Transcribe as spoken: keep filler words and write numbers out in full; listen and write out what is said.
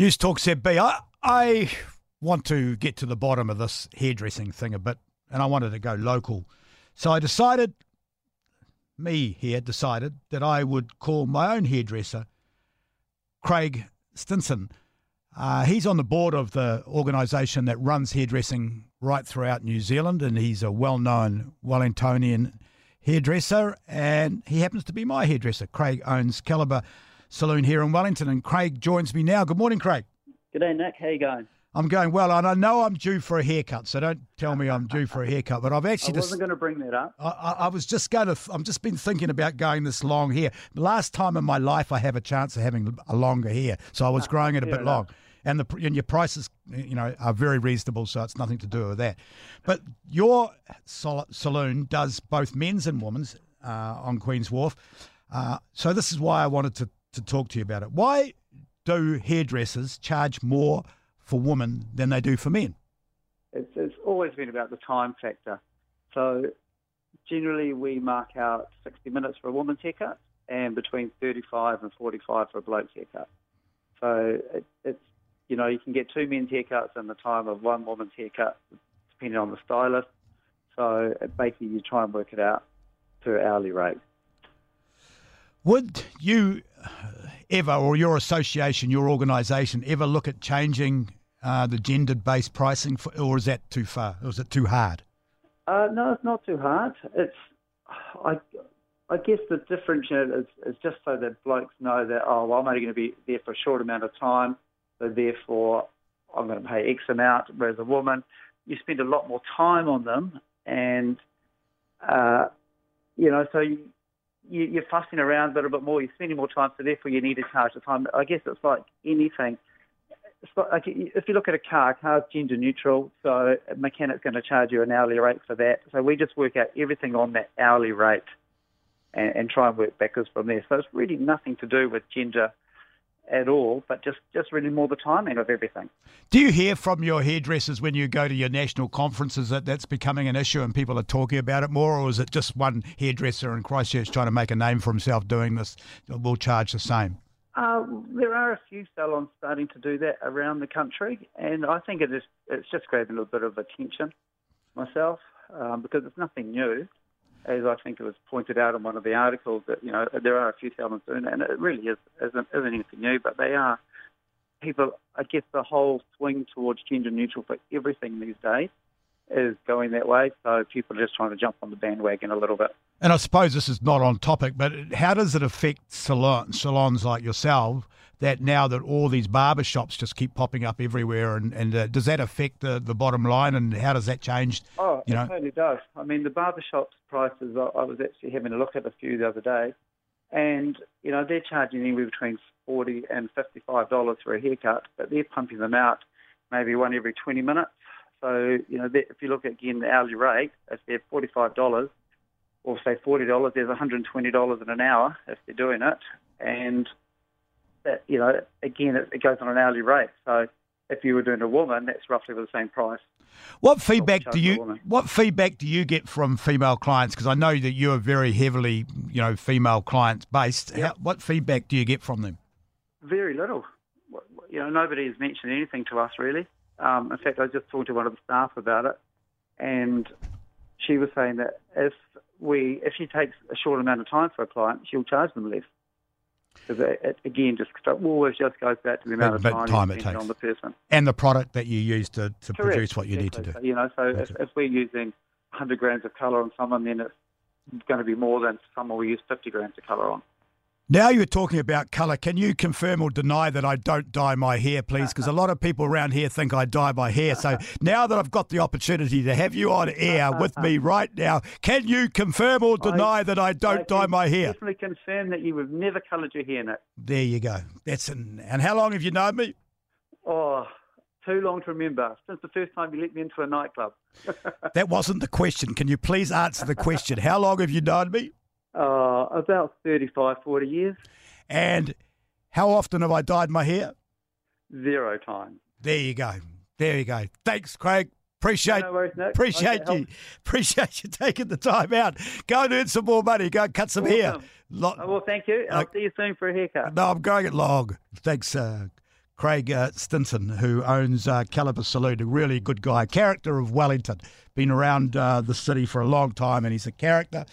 News Talk said, B, I, I want to get to the bottom of this hairdressing thing a bit, and I wanted to go local. So I decided, me here decided, that I would call my own hairdresser, Craig Stinson. Uh, he's on the board of the organisation that runs hairdressing right throughout New Zealand, and he's a well-known Wellingtonian hairdresser, and he happens to be my hairdresser. Craig owns Calibre Saloon here in Wellington, and Craig joins me now. Good morning, Craig. Good day, Nick. How you going? I'm going well, and I know I'm due for a haircut, so don't tell me I'm due for a haircut. But I've actually I wasn't just, going to bring that up. I, I, I was just going to. I'm just been thinking about going this long hair. Last time in my life, I have a chance of having a longer hair, so I was ah, growing it a bit long. And the and your prices, you know, are very reasonable, so it's nothing to do with that. But your sol- saloon does both men's and women's uh, on Queens Wharf, uh, so this is why I wanted to to talk to you about it. Why do hairdressers charge more for women than they do for men? It's, it's always been about the time factor. So generally we mark out sixty minutes for a woman's haircut and between thirty-five and forty-five for a bloke's haircut. So it, it's, you know, you can get two men's haircuts in the time of one woman's haircut, depending on the stylist. So basically you try and work it out per hourly rate. Would you ever, or your association, your organisation, ever look at changing Uh, the gendered-based pricing, for, or is that too far? Or is it too hard? Uh, no, it's not too hard. It's, I, I guess the difference is, is just so that blokes know that, oh, well, I'm only going to be there for a short amount of time, so therefore I'm going to pay X amount, whereas a woman, you spend a lot more time on them, and, uh, you know, so you, you, you're fussing around a little bit more, you're spending more time, so therefore you need to charge the time. I guess it's like anything. So if you look at a car, a car's gender neutral, so a mechanic's going to charge you an hourly rate for that. So we just work out everything on that hourly rate and, and try and work backwards from there. So it's really nothing to do with gender at all, but just, just really more the timing of everything. Do you hear from your hairdressers when you go to your national conferences that that's becoming an issue and people are talking about it more, or is it just one hairdresser in Christchurch trying to make a name for himself doing this, will charge the same? Uh, there are a few salons starting to do that around the country, and I think it is, it's just grabbing a little bit of attention myself um, because it's nothing new. As I think it was pointed out in one of the articles, that you know there are a few salons doing it, and it really is, isn't, isn't anything new, but they are people, I guess the whole swing towards gender neutral for everything these days is going that way, so people are just trying to jump on the bandwagon a little bit. And I suppose this is not on topic, but how does it affect salon, salons like yourself that now that all these barbershops just keep popping up everywhere, and, and uh, does that affect the, the bottom line, and how does that change? Oh, you know? It totally does. I mean, the barbershop's prices, I, I was actually having a look at a few the other day, and, you know, they're charging anywhere between forty dollars and fifty-five dollars for a haircut, but they're pumping them out maybe one every twenty minutes. So, you know, if you look at, again, the hourly rate, if they're forty-five dollars or, say, forty dollars, there's one hundred twenty dollars in an hour if they're doing it. And, that, you know, again, it, it goes on an hourly rate. So if you were doing a woman, that's roughly the same price. What feedback do you What feedback do you get from female clients? Because I know that you are very heavily, you know, female clients based. Yep. How, what feedback do you get from them? Very little. You know, nobody has mentioned anything to us, really. Um, in fact, I just talked to one of the staff about it, and she was saying that if we, if she takes a short amount of time for a client, she'll charge them less. Because it, it, again, just always just goes back to the amount but, of time, time it takes on the person and the product that you use to, to produce what you exactly. need to do. So, you know, so if, if we're using one hundred grams of colour on someone, then it's going to be more than someone we use fifty grams of colour on. Now you're talking about colour. Can you confirm or deny that I don't dye my hair, please? Because a lot of people around here think I dye my hair. So now that I've got the opportunity to have you on air with me right now, can you confirm or deny I, that I don't I dye my hair? I definitely confirm that you have never coloured your hair, Nick. There you go. That's an, and how long have you known me? Oh, too long to remember. Since the first time you let me into a nightclub. That wasn't the question. Can you please answer the question? How long have you known me? Uh, about thirty-five, forty years. And how often have I dyed my hair? Zero times. There you go. There you go. Thanks, Craig. Appreciate, no worries, appreciate okay, you. Help. Appreciate you taking the time out. Go and earn some more money. Go and cut some awesome. hair. Lo- oh, well, thank you. I'll like, see you soon for a haircut. No, I'm going it long. Thanks, uh, Craig uh, Stinson, who owns uh, Calibre Saloon, a really good guy, character of Wellington, been around uh, the city for a long time, and he's a character.